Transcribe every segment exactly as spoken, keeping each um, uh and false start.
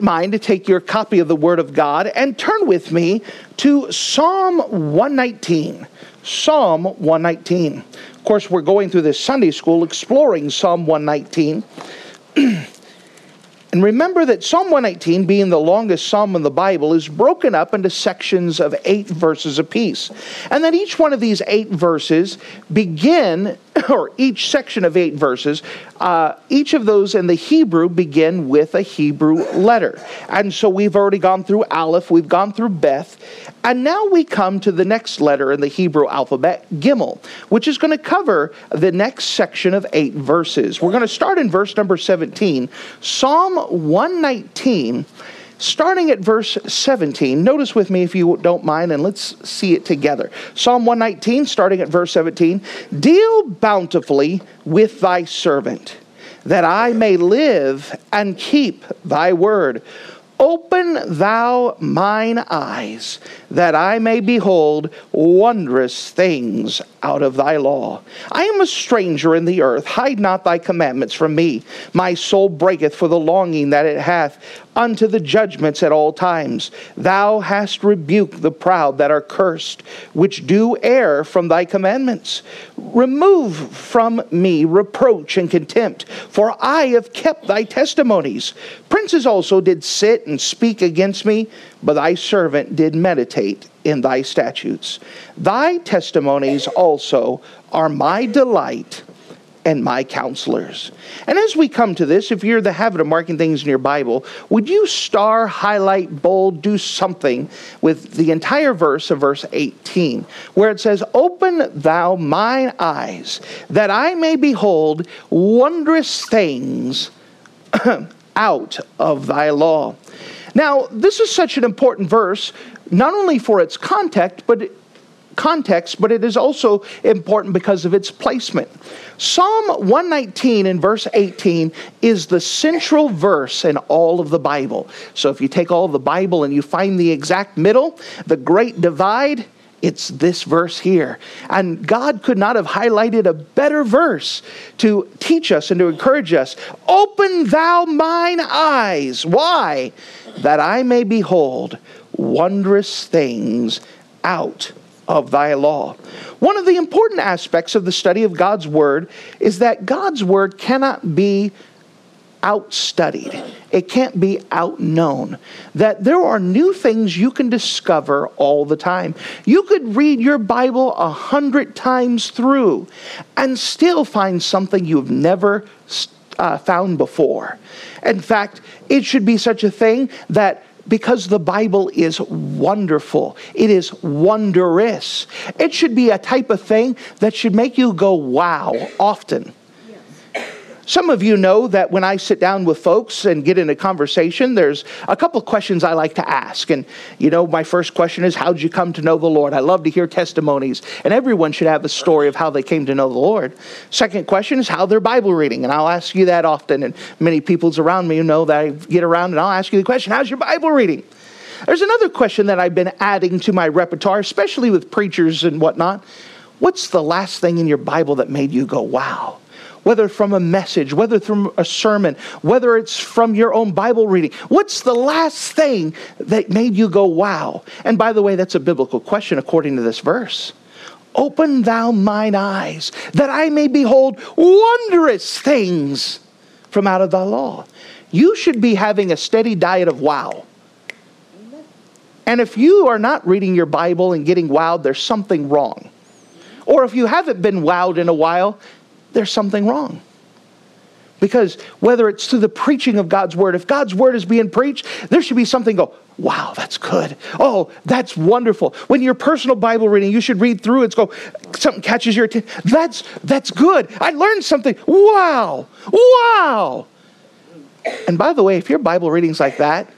Mind to take your copy of the Word of God and turn with me to Psalm one nineteen. Psalm one nineteen. Of course, we're going through this Sunday school exploring Psalm one nineteen. And remember that Psalm one nineteen, being the longest psalm in the Bible, is broken up into sections of eight verses apiece. And then each one of these eight verses begin, or each section of eight verses, uh, each of those in the Hebrew begin with a Hebrew letter. And so we've already gone through Aleph, we've gone through Beth, and now we come to the next letter in the Hebrew alphabet, Gimel, which is going to cover the next section of eight verses. We're going to start in verse number seventeen, Psalm one nineteen, starting at verse seventeen. Notice with me if you don't mind, and let's see it together. Psalm one nineteen, starting at verse seventeen. Deal bountifully with thy servant, that I may live and keep thy word. Open thou mine eyes, that I may behold wondrous things out of thy law. I am a stranger in the earth. Hide not thy commandments from me. My soul breaketh for the longing that it hath unto the judgments at all times. Thou hast rebuked the proud that are cursed, which do err from thy commandments. Remove from me reproach and contempt, for I have kept thy testimonies. Princes also did sit and speak against me, but thy servant did meditate in thy statutes. Thy testimonies also are my delight and my counselors. And as we come to this, if you're in the habit of marking things in your Bible, would you star, highlight, bold, do something with the entire verse of verse eighteen, where it says, Open thou mine eyes, that I may behold wondrous things out of thy law. Now, this is such an important verse, not only for its context, but context, but it is also important because of its placement. Psalm one nineteen in verse eighteen is the central verse in all of the Bible. So if you take all the Bible and you find the exact middle, the great divide, it's this verse here. And God could not have highlighted a better verse to teach us and to encourage us. Open thou mine eyes. Why? That I may behold wondrous things out of thy law. One of the important aspects of the study of God's Word is that God's Word cannot be outstudied. It can't be outknown. That there are new things you can discover all the time. You could read your Bible a hundred times through and still find something you've never uh, found before. In fact, it should be such a thing that because the Bible is wonderful. It is wondrous. It should be a type of thing that should make you go, wow, often. Yes. Some of you know that when I sit down with folks and get in a conversation, there's a couple questions I like to ask. And, you know, my first question is, how'd you come to know the Lord? I love to hear testimonies. And everyone should have a story of how they came to know the Lord. Second question is, how their Bible reading? And I'll ask you that often. And many people around me know that I get around and I'll ask you the question, how's your Bible reading? There's another question that I've been adding to my repertoire, especially with preachers and whatnot. What's the last thing in your Bible that made you go, wow? Whether from a message, whether from a sermon, whether it's from your own Bible reading. What's the last thing that made you go, wow? And by the way, that's a biblical question according to this verse. Open thou mine eyes, that I may behold wondrous things from out of thy law. You should be having a steady diet of wow. And if you are not reading your Bible and getting wowed, there's something wrong. Or if you haven't been wowed in a while, there's something wrong. Because whether it's through the preaching of God's Word, if God's Word is being preached, there should be something go, wow, that's good. Oh, that's wonderful. When your personal Bible reading, you should read through it. Go, something catches your attention. That's, that's good. I learned something. Wow. Wow. And by the way, if your Bible reading's like that,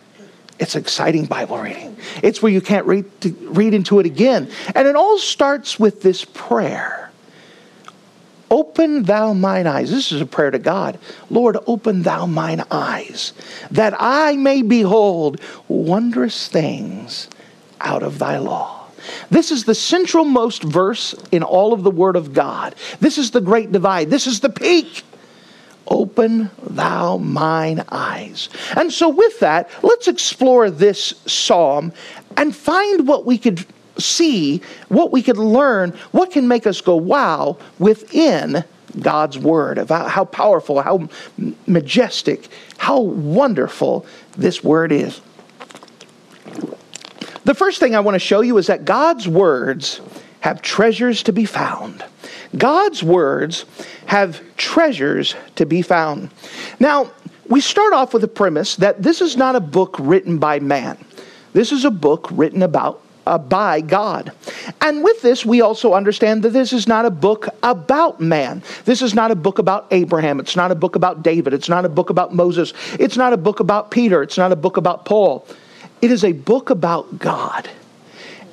It's exciting Bible reading. It's where you can't read, to read into it again. And it all starts with this prayer. Open thou mine eyes. This is a prayer to God. Lord, open thou mine eyes, that I may behold wondrous things out of thy law. This is the centralmost verse in all of the Word of God. This is the great divide. This is the peak. Open thou mine eyes. And so with that, let's explore this psalm and find what we could see, what we could learn, what can make us go wow within God's Word, about how powerful, how majestic, how wonderful this Word is. The first thing I want to show you is that God's words have treasures to be found. God's words have treasures to be found. Now, we start off with a premise that this is not a book written by man. This is a book written about uh, by God. And with this, we also understand that this is not a book about man. This is not a book about Abraham. It's not a book about David. It's not a book about Moses. It's not a book about Peter. It's not a book about Paul. It is a book about God.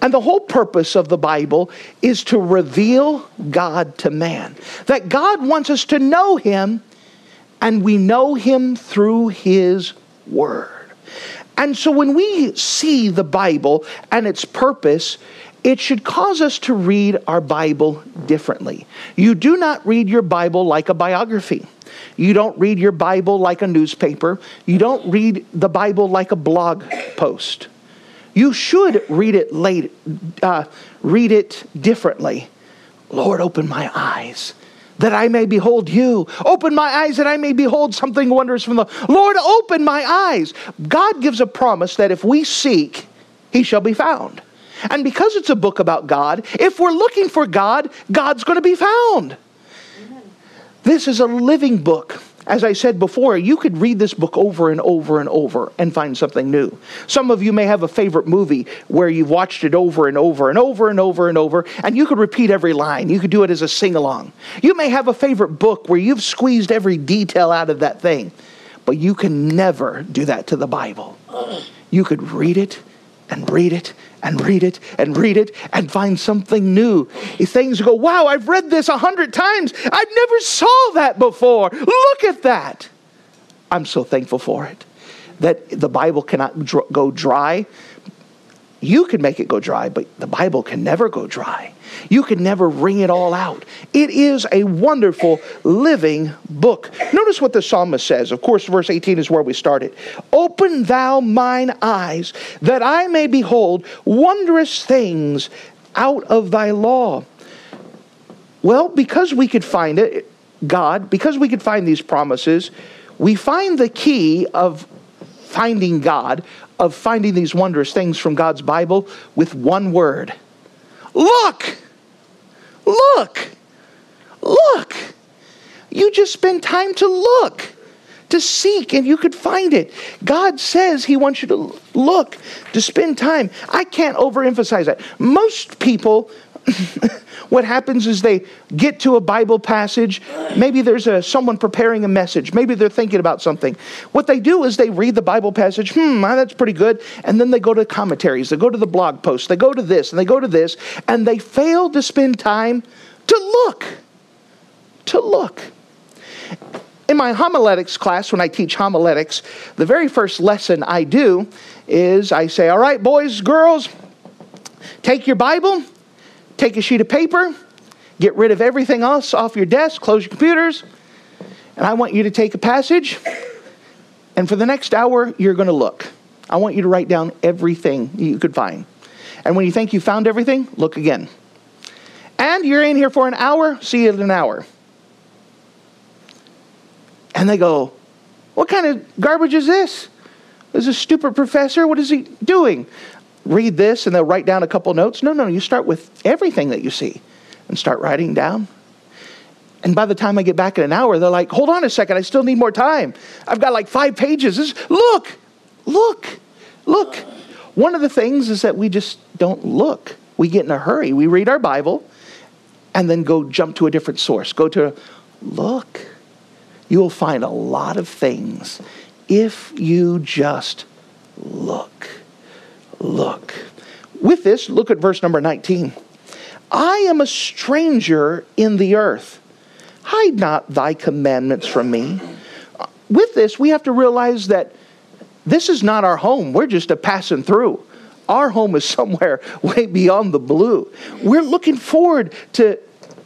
And the whole purpose of the Bible is to reveal God to man. That God wants us to know Him, and we know Him through His Word. And so when we see the Bible and its purpose, it should cause us to read our Bible differently. You do not read your Bible like a biography. You don't read your Bible like a newspaper. You don't read the Bible like a blog post. You should read it late, uh, read it differently. Lord, open my eyes that I may behold you. Open my eyes that I may behold something wondrous from the Lord. Open my eyes. God gives a promise that if we seek, He shall be found. And because it's a book about God, if we're looking for God, God's going to be found. Amen. This is a living book. As I said before, you could read this book over and over and over and find something new. Some of you may have a favorite movie where you've watched it over and over and over and over and over, and you could repeat every line. You could do it as a sing-along. You may have a favorite book where you've squeezed every detail out of that thing, but you can never do that to the Bible. You could read it and read it and read it and read it and find something new. Things go, wow, I've read this a hundred times. I never saw that before. Look at that. I'm so thankful for it. That the Bible cannot dr- go dry. You can make it go dry, but the Bible can never go dry. You can never wring it all out. It is a wonderful living book. Notice what the psalmist says. Of course, verse eighteen is where we started. Open thou mine eyes, that I may behold wondrous things out of thy law. Well, because we could find it, God, because we could find these promises, we find the key of finding God, of finding these wondrous things from God's Bible with one word. Look! Look! Look! You just spend time to look, to seek, and you could find it. God says He wants you to look, to spend time. I can't overemphasize that. Most people, what happens is they get to a Bible passage. Maybe there's a, someone preparing a message. Maybe they're thinking about something. What they do is they read the Bible passage. Hmm, that's pretty good. And then they go to commentaries. They go to the blog posts. They go to this and they go to this. And they fail to spend time to look. To look. In my homiletics class, when I teach homiletics, the very first lesson I do is I say, all right, boys, girls, take your Bible. Take a sheet of paper, get rid of everything else off your desk, close your computers, and I want you to take a passage, and for the next hour, you're going to look. I want you to write down everything you could find. And when you think you found everything, look again. And you're in here for an hour, see you in an hour. And they go, what kind of garbage is this? This is a stupid professor. What is he doing? Read this and they'll write down a couple notes. No, no, you start with everything that you see and start writing down. And by the time I get back in an hour, they're like, hold on a second, I still need more time. I've got like five pages. This, look, look, look. One of the things is that we just don't look. We get in a hurry. We read our Bible and then go jump to a different source. Go to, look, you will find a lot of things if you just look, look. With this, look at verse number nineteen. I am a stranger in the earth. Hide not thy commandments from me. With this, we have to realize that this is not our home. We're just a passing through. Our home is somewhere way beyond the blue. We're looking forward to,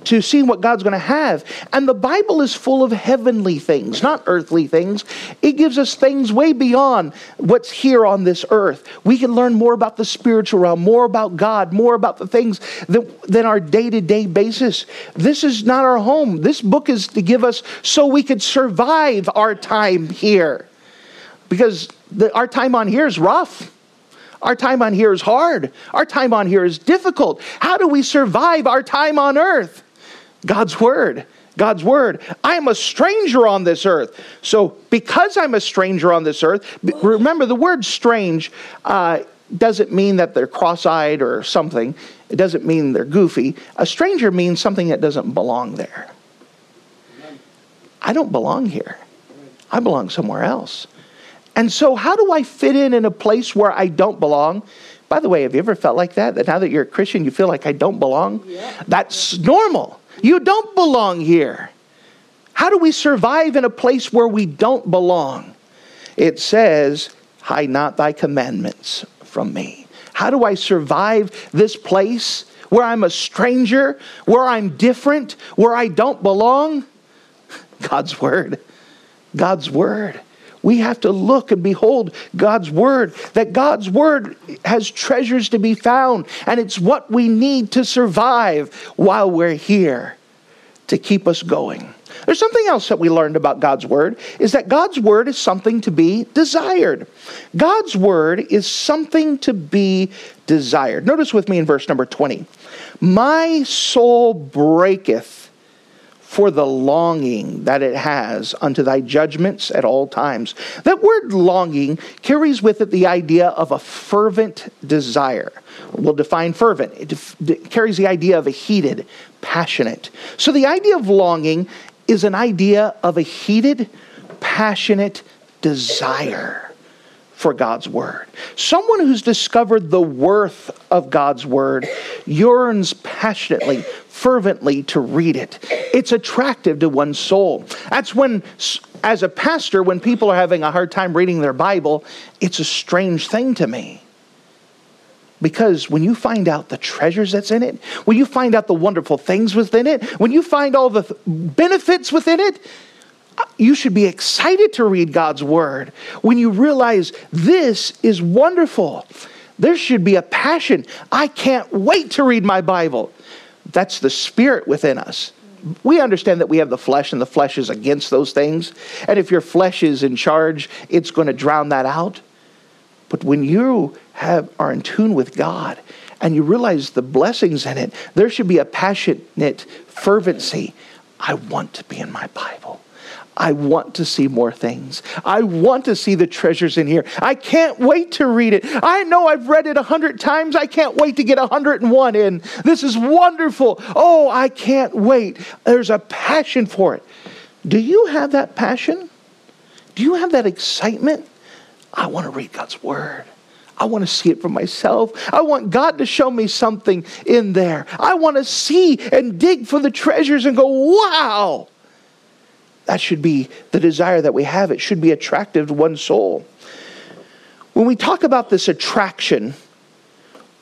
to seeing what God's going to have. And the Bible is full of heavenly things, not earthly things. It gives us things way beyond what's here on this earth. We can learn more about the spiritual realm, more about God, more about the things that, than our day-to-day basis. This is not our home. This book is to give us so we could survive our time here. Because the, our time on here is rough. Our time on here is hard. Our time on here is difficult. How do we survive our time on earth? God's word. God's word. I am a stranger on this earth. So because I'm a stranger on this earth, remember the word strange uh, doesn't mean that they're cross-eyed or something. It doesn't mean they're goofy. A stranger means something that doesn't belong there. I don't belong here. I belong somewhere else. And so how do I fit in in a place where I don't belong? By the way, have you ever felt like that? That now that you're a Christian, you feel like I don't belong? Yeah. That's normal. You don't belong here. How do we survive in a place where we don't belong? It says, hide not thy commandments from me. How do I survive this place where I'm a stranger, where I'm different, where I don't belong? God's word. God's word. We have to look and behold God's word, that God's word has treasures to be found, and it's what we need to survive while we're here to keep us going. There's something else that we learned about God's word, is that God's word is something to be desired. God's word is something to be desired. Notice with me in verse number twenty. My soul breaketh for the longing that it has unto thy judgments at all times. That word longing carries with it the idea of a fervent desire. We'll define fervent. It def- carries the idea of a heated, passionate. So the idea of longing is an idea of a heated, passionate desire for God's word. Someone who's discovered the worth of God's word yearns passionately, fervently to read it. It's attractive to one's soul. That's when, as a pastor, when people are having a hard time reading their Bible, it's a strange thing to me. Because when you find out the treasures that's in it, when you find out the wonderful things within it, when you find all the th- benefits within it, you should be excited to read God's word. When you realize this is wonderful, there should be a passion. I can't wait to read my Bible. That's the spirit within us. We understand that we have the flesh, and the flesh is against those things. And if your flesh is in charge, it's going to drown that out. But when you have, are in tune with God and you realize the blessings in it, there should be a passionate fervency. I want to be in my Bible. I want to see more things. I want to see the treasures in here. I can't wait to read it. I know I've read it a hundred times. I can't wait to get one hundred and one in. This is wonderful. Oh, I can't wait. There's a passion for it. Do you have that passion? Do you have that excitement? I want to read God's word. I want to see it for myself. I want God to show me something in there. I want to see and dig for the treasures and go, wow. That should be the desire that we have. It should be attractive to one's soul. When we talk about this attraction,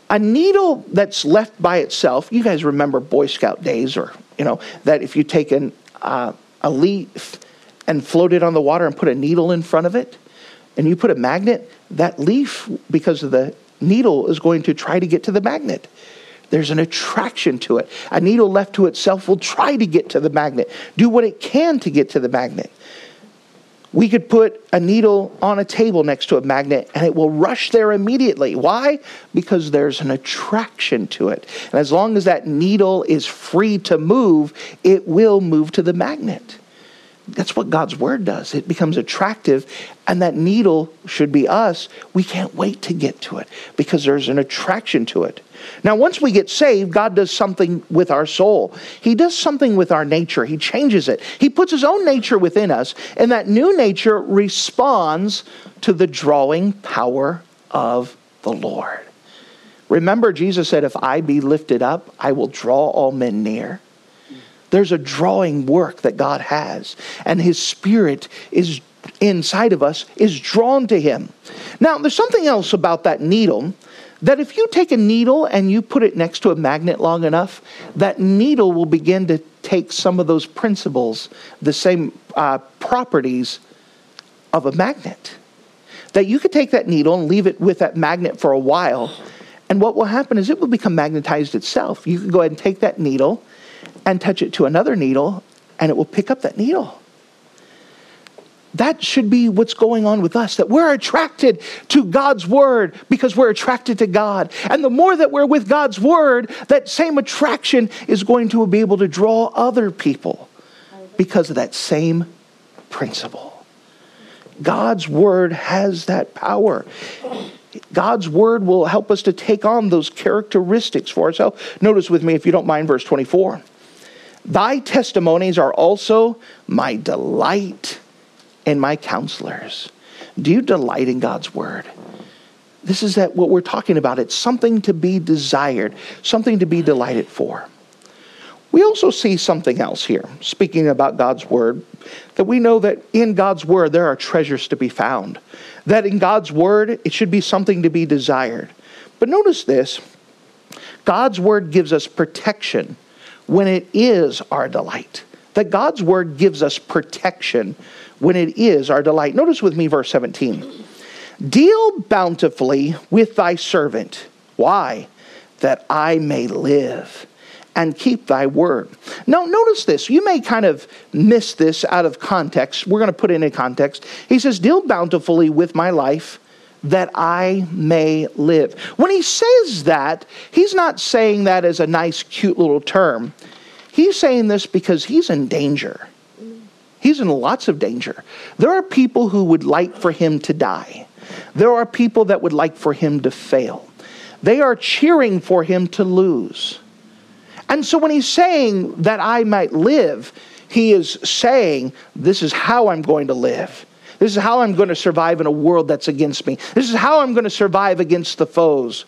a needle that's left by itself, you guys remember Boy Scout days, or, you know, that if you take an, uh, a leaf and float it on the water and put a needle in front of it, and you put a magnet, that leaf, because of the needle, is going to try to get to the magnet. There's an attraction to it. A needle left to itself will try to get to the magnet, do what it can to get to the magnet. We could put a needle on a table next to a magnet and it will rush there immediately. Why? Because there's an attraction to it. And as long as that needle is free to move, it will move to the magnet. That's what God's word does. It becomes attractive, and that needle should be us. We can't wait to get to it because there's an attraction to it. Now, once we get saved, God does something with our soul. He does something with our nature. He changes it. He puts his own nature within us, and that new nature responds to the drawing power of the Lord. Remember, Jesus said, if I be lifted up, I will draw all men near. There's a drawing work that God has, and his spirit is inside of us is drawn to him. Now, there's something else about that needle, that if you take a needle and you put it next to a magnet long enough, that needle will begin to take some of those principles, the same uh, properties of a magnet. That you could take that needle and leave it with that magnet for a while, and what will happen is it will become magnetized itself. You can go ahead and take that needle and touch it to another needle, and it will pick up that needle. That should be what's going on with us, that we're attracted to God's word because we're attracted to God. And the more that we're with God's word, that same attraction is going to be able to draw other people because of that same principle. God's word has that power. God's word will help us to take on those characteristics for ourselves. Notice with me, if you don't mind, verse twenty-four. Thy testimonies are also my delight and my counselors. Do you delight in God's word? This is that what we're talking about. It's something to be desired, something to be delighted for. We also see something else here, speaking about God's word, that we know that in God's word there are treasures to be found. That in God's word, it should be something to be desired. But notice this, God's word gives us protection when it is our delight. That God's word gives us protection when it is our delight. Notice with me verse seventeen. Deal bountifully with thy servant. Why? That I may live and keep thy word. Now notice this. You may kind of miss this out of context. We're going to put it in context. He says, deal bountifully with my life that I may live. When he says that, he's not saying that as a nice, cute little term. He's saying this because he's in danger. He's in lots of danger. There are people who would like for him to die. There are people that would like for him to fail. They are cheering for him to lose. And so when he's saying that I might live, he is saying, this is how I'm going to live. This is how I'm going to survive in a world that's against me. This is how I'm going to survive against the foes,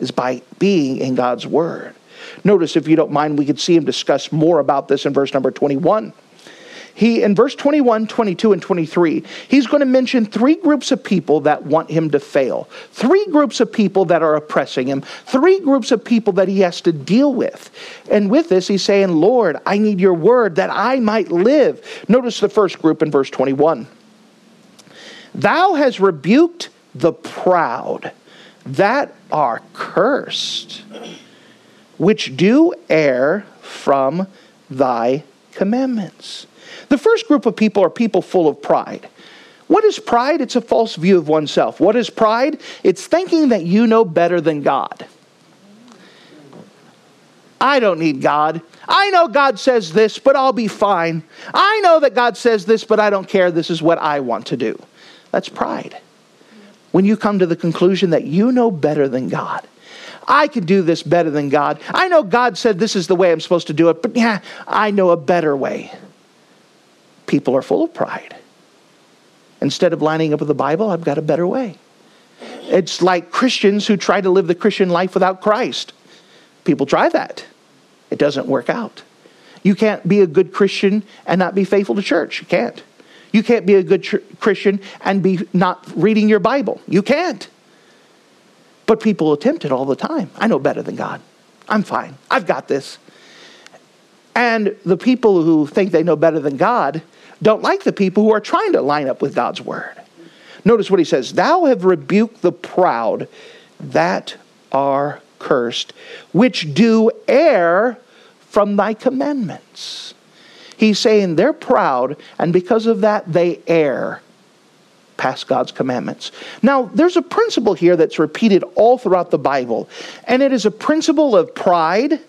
is by being in God's word. Notice, if you don't mind, we could see him discuss more about this in verse number twenty-one. He, in verse twenty-one, twenty-two, and twenty-three, he's going to mention three groups of people that want him to fail. Three groups of people that are oppressing him. Three groups of people that he has to deal with. And with this, he's saying, Lord, I need your word that I might live. Notice the first group in verse twenty-one. Thou hast rebuked the proud that are cursed, which do err from thy commandments. The first group of people are people full of pride. What is pride? It's a false view of oneself. What is pride? It's thinking that you know better than God. I don't need God. I know God says this, but I'll be fine. I know that God says this, but I don't care. This is what I want to do. That's pride. When you come to the conclusion that you know better than God. I can do this better than God. I know God said this is the way I'm supposed to do it, but yeah, I know a better way. People are full of pride. Instead of lining up with the Bible, I've got a better way. It's like Christians who try to live the Christian life without Christ. People try that. It doesn't work out. You can't be a good Christian and not be faithful to church. You can't. You can't be a good tr- Christian and be not reading your Bible. You can't. But people attempt it all the time. I know better than God. I'm fine. I've got this. And the people who think they know better than God don't like the people who are trying to line up with God's word. Notice what he says. Thou have rebuked the proud that are cursed, which do err from thy commandments. He's saying they're proud, and because of that, they err past God's commandments. Now, there's a principle here that's repeated all throughout the Bible, and it is a principle of pride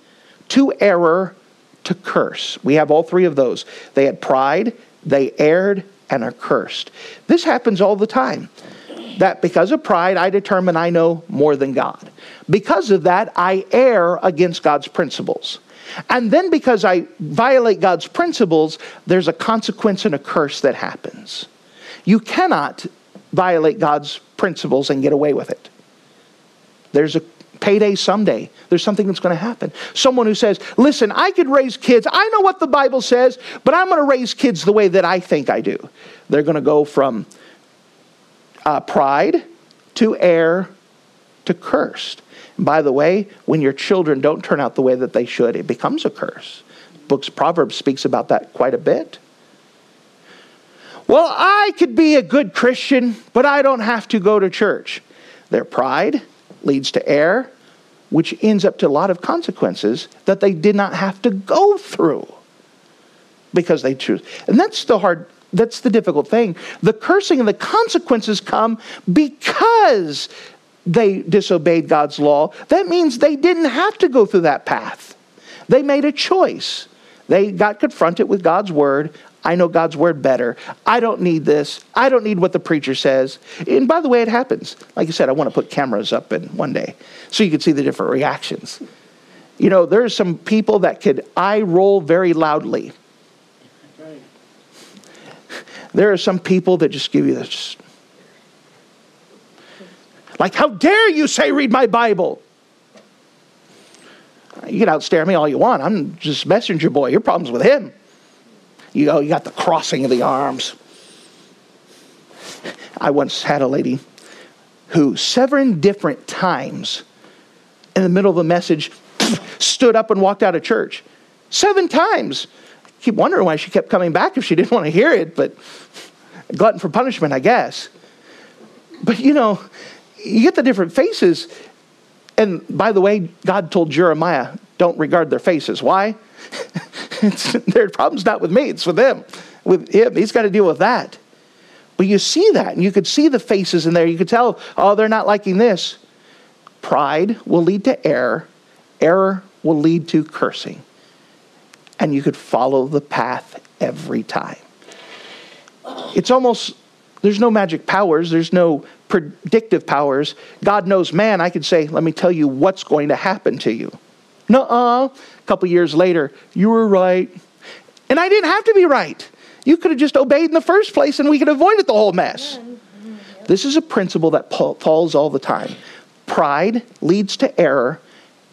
to error to curse. We have all three of those. They had pride, They erred and are cursed. This happens all the time. That because of pride, I determine I know more than God. Because of that, I err against God's principles. And then because I violate God's principles, there's a consequence and a curse that happens. You cannot violate God's principles and get away with it. There's a payday someday. There's something that's going to happen. Someone who says, listen, I could raise kids. I know what the Bible says, but I'm going to raise kids the way that I think I do. They're going to go from uh, pride to error to cursed. And by the way, when your children don't turn out the way that they should, it becomes a curse. Books of Proverbs speaks about that quite a bit. Well, I could be a good Christian, but I don't have to go to church. Their pride leads to error, which ends up to a lot of consequences that they did not have to go through because they choose. And that's the hard, that's the difficult thing. The cursing and the consequences come because they disobeyed God's law. That means they didn't have to go through that path. They made a choice. They got confronted with God's word. I know God's word better. I don't need this. I don't need what the preacher says. And by the way, it happens. Like I said, I want to put cameras up in one day so you can see the different reactions. You know, there are some people that could eye roll very loudly. There are some people that just give you this. Like, how dare you say, read my Bible? You can outstare me all you want. I'm just messenger boy. Your problem's with him. You know, you got the crossing of the arms. I once had a lady who seven different times in the middle of a message stood up and walked out of church. Seven times. I keep wondering why she kept coming back if she didn't want to hear it, but glutton for punishment, I guess. But you know, you get the different faces. And by the way, God told Jeremiah, don't regard their faces. Why? It's, their problem's not with me, it's with them. With him, he's got to deal with that. But you see that, and you could see the faces in there. You could tell, oh, they're not liking this. Pride will lead to error. Error will lead to cursing. And you could follow the path every time. It's almost, there's no magic powers. There's no predictive powers. God knows man. I could say, let me tell you what's going to happen to you. Nuh-uh. A couple years later, you were right. And I didn't have to be right. You could have just obeyed in the first place and we could have avoided the whole mess. This is a principle that falls all the time. Pride leads to error.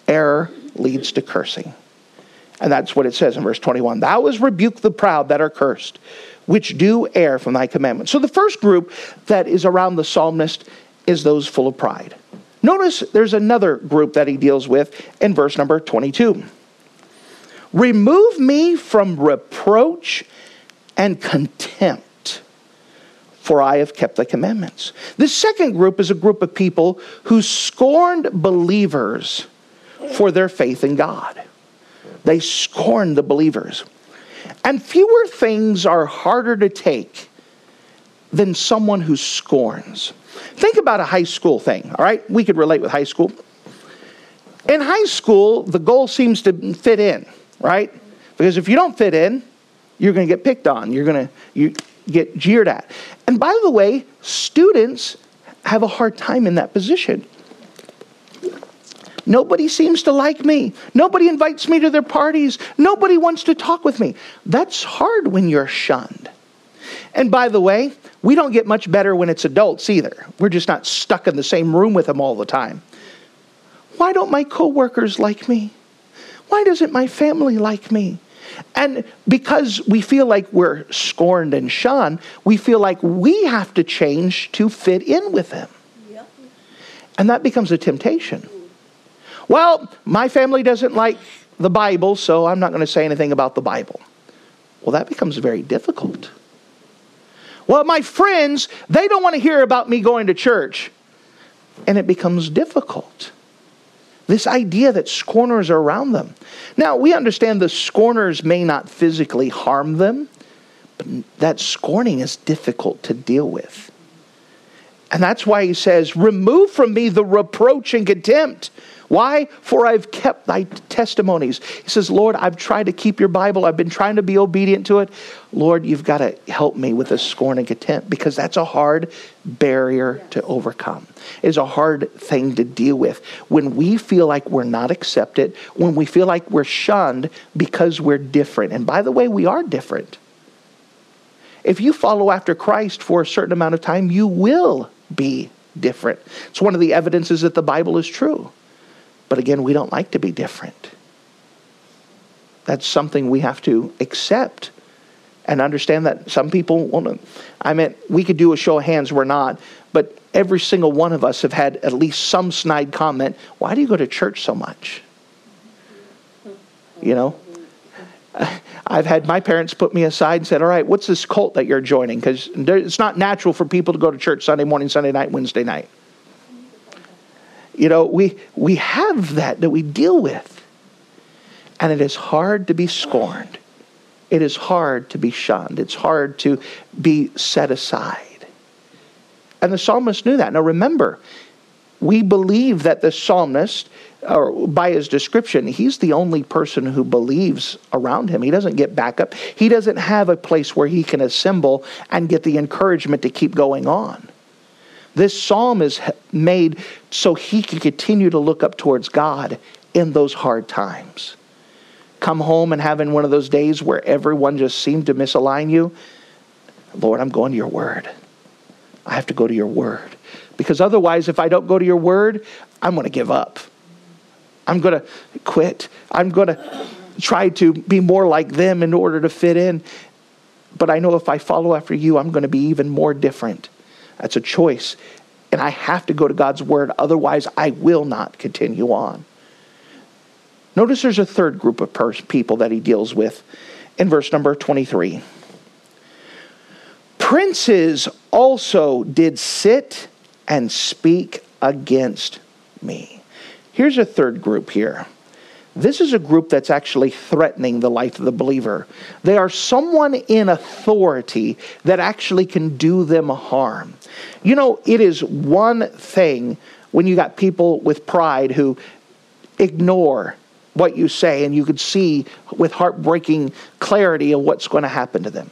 Error leads to cursing. And that's what it says in verse twenty-one. Thou hast rebuked the proud that are cursed, which do err from thy commandments. So the first group that is around the psalmist is those full of pride. Notice there's another group that he deals with in verse number twenty-two. Remove me from reproach and contempt, for I have kept thy commandments. The second group is a group of people who scorned believers for their faith in God. They scorned the believers. And fewer things are harder to take than someone who scorns. Think about a high school thing, all right? We could relate with high school. In high school, the goal seems to fit in, right? Because if you don't fit in, you're going to get picked on. You're going to you get jeered at. And by the way, students have a hard time in that position. Nobody seems to like me. Nobody invites me to their parties. Nobody wants to talk with me. That's hard when you're shunned. And by the way, we don't get much better when it's adults either. We're just not stuck in the same room with them all the time. Why don't my coworkers like me? Why doesn't my family like me? And because we feel like we're scorned and shunned, we feel like we have to change to fit in with them. Yep. And that becomes a temptation. Well, my family doesn't like the Bible, so I'm not going to say anything about the Bible. Well, that becomes very difficult. Well, my friends, they don't want to hear about me going to church. And it becomes difficult. This idea that scorners are around them. Now, we understand the scorners may not physically harm them, but that scorning is difficult to deal with. And that's why he says, remove from me the reproach and contempt. Why? For I've kept thy testimonies. He says, Lord, I've tried to keep your Bible. I've been trying to be obedient to it. Lord, you've got to help me with this scorn and contempt, because that's a hard barrier to overcome. It's a hard thing to deal with. When we feel like we're not accepted, when we feel like we're shunned because we're different. And by the way, we are different. If you follow after Christ for a certain amount of time, you will be different. It's one of the evidences that the Bible is true. But again, we don't like to be different. That's something we have to accept and understand, that some people won't. I mean, we could do a show of hands, we're not. But every single one of us have had at least some snide comment. Why do you go to church so much? You know? I've had my parents put me aside and said, all right, what's this cult that you're joining? Because it's not natural for people to go to church Sunday morning, Sunday night, Wednesday night. You know, we we have that that we deal with. And it is hard to be scorned. It is hard to be shunned. It's hard to be set aside. And the psalmist knew that. Now remember, we believe that the psalmist, or by his description, he's the only person who believes around him. He doesn't get backup. He doesn't have a place where he can assemble and get the encouragement to keep going on. This psalm is made so he can continue to look up towards God in those hard times. Come home and having one of those days where everyone just seemed to misalign you. Lord, I'm going to your word. I have to go to your word. Because otherwise, if I don't go to your word, I'm going to give up. I'm going to quit. I'm going to try to be more like them in order to fit in. But I know if I follow after you, I'm going to be even more different. That's a choice. And I have to go to God's word. Otherwise, I will not continue on. Notice there's a third group of pers- people that he deals with in verse number twenty-three. Princes also did sit and speak against me. Here's a third group here. This is a group that's actually threatening the life of the believer. They are someone in authority that actually can do them harm. You know, it is one thing when you got people with pride who ignore what you say, and you could see with heartbreaking clarity of what's going to happen to them.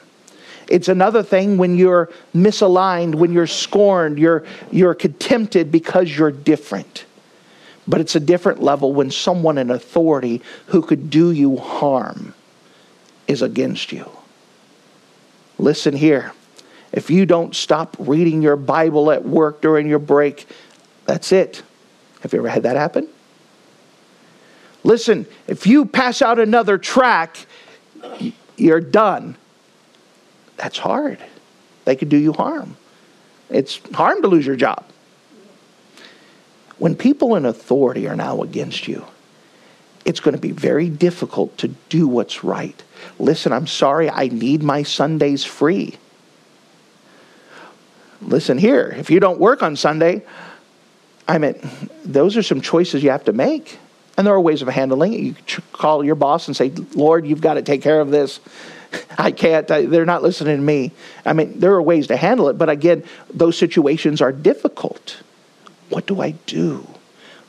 It's another thing when you're misaligned, when you're scorned, you're you're contempted because you're different. But it's a different level when someone in authority who could do you harm is against you. Listen here. If you don't stop reading your Bible at work during your break, that's it. Have you ever had that happen? Listen, if you pass out another track, you're done. That's hard. They could do you harm. It's harm to lose your job. When people in authority are now against you, it's going to be very difficult to do what's right. Listen, I'm sorry, I need my Sundays free. Listen here, if you don't work on Sunday, I mean, those are some choices you have to make. And there are ways of handling it. You call your boss and say, Lord, you've got to take care of this. I can't, I, they're not listening to me. I mean, there are ways to handle it. But again, those situations are difficult. What do I do?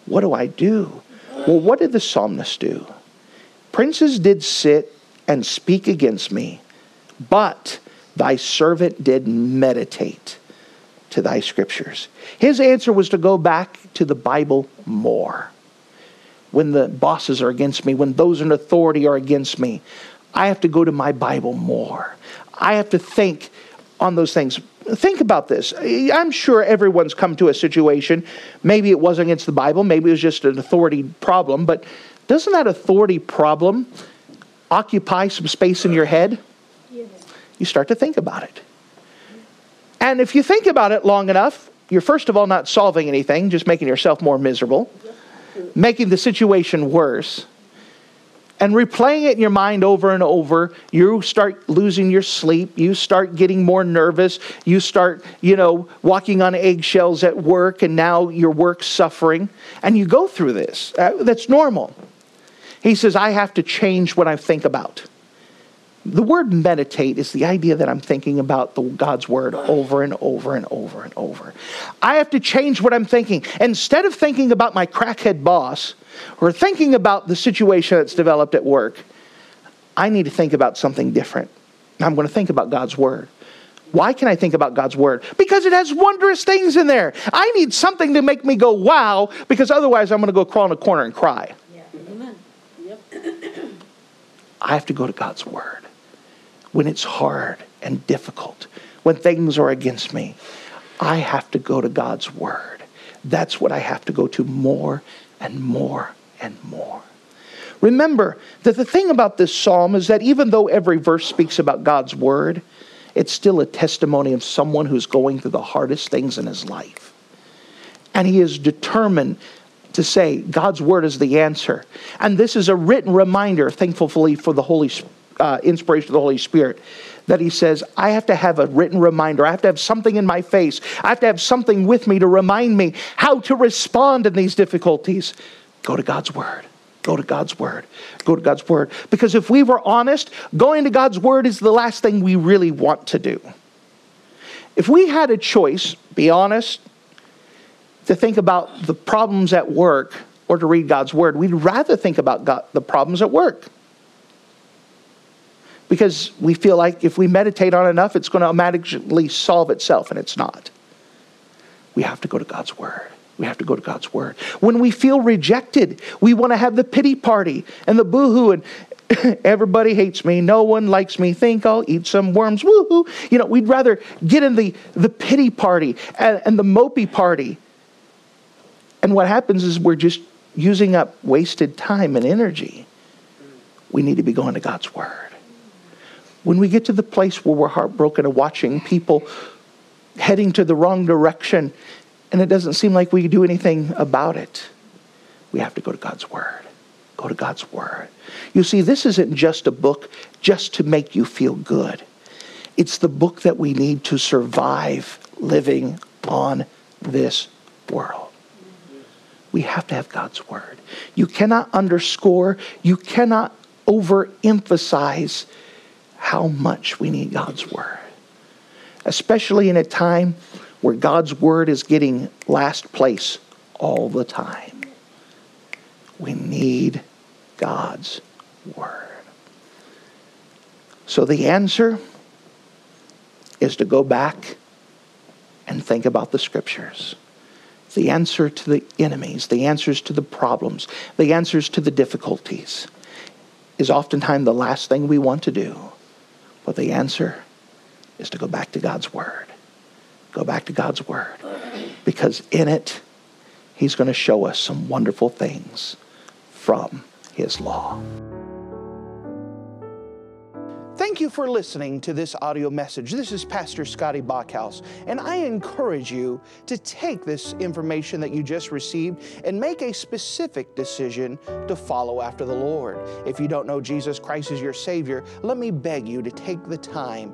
What do I do? Well, what did the psalmist do? Princes did sit and speak against me, but thy servant did meditate to thy scriptures. His answer was to go back to the Bible more. When the bosses are against me, when those in authority are against me, I have to go to my Bible more. I have to think on those things. Think about this. I'm sure everyone's come to a situation. Maybe it wasn't against the Bible. Maybe it was just an authority problem. But doesn't that authority problem occupy some space in your head? Yes. You start to think about it. And if you think about it long enough, you're first of all not solving anything, just making yourself more miserable, making the situation worse. And replaying it in your mind over and over, you start losing your sleep. You start getting more nervous. You start, you know, walking on eggshells at work, and now your work's suffering. And you go through this. Uh, that's normal. He says, I have to change what I think about. The word meditate is the idea that I'm thinking about the, God's word over and over and over and over. I have to change what I'm thinking. Instead of thinking about my crackhead boss or thinking about the situation that's developed at work, I need to think about something different. I'm going to think about God's word. Why can I think about God's word? Because it has wondrous things in there. I need something to make me go, wow, because otherwise I'm going to go crawl in a corner and cry. Yeah. Amen. Yep. I have to go to God's word. When it's hard and difficult, when things are against me, I have to go to God's word. That's what I have to go to more and more and more. Remember that the thing about this psalm is that even though every verse speaks about God's word, it's still a testimony of someone who's going through the hardest things in his life. And he is determined to say God's word is the answer. And this is a written reminder, thankfully for the Holy Spirit, Uh, inspiration of the Holy Spirit, that he says, I have to have a written reminder. I have to have something in my face. I have to have something with me to remind me how to respond in these difficulties. Go to God's word. Go to God's word. Go to God's word. Because if we were honest, going to God's word is the last thing we really want to do. If we had a choice, be honest, to think about the problems at work or to read God's word, we'd rather think about God, the problems at work. Because we feel like if we meditate on enough, it's going to automatically solve itself, and it's not. We have to go to God's word. We have to go to God's word. When we feel rejected, we want to have the pity party and the boohoo and everybody hates me, no one likes me, think I'll eat some worms, woohoo. You know, we'd rather get in the, the pity party and, and the mopey party. And what happens is we're just using up wasted time and energy. We need to be going to God's word. When we get to the place where we're heartbroken and watching people heading to the wrong direction and it doesn't seem like we do anything about it, we have to go to God's word. Go to God's word. You see, this isn't just a book just to make you feel good. It's the book that we need to survive living on this world. We have to have God's word. You cannot underscore, you cannot overemphasize how much we need God's word. Especially in a time where God's word is getting last place all the time. We need God's word. So the answer is to go back and think about the scriptures. The answer to the enemies, the answers to the problems, the answers to the difficulties is oftentimes the last thing we want to do. But the answer is to go back to God's word. Go back to God's word. Because in it, he's going to show us some wonderful things from his law. Thank you for listening to this audio message. This is Pastor Scotty Bockhaus, and I encourage you to take this information that you just received and make a specific decision to follow after the Lord. If you don't know Jesus Christ as your Savior, let me beg you to take the time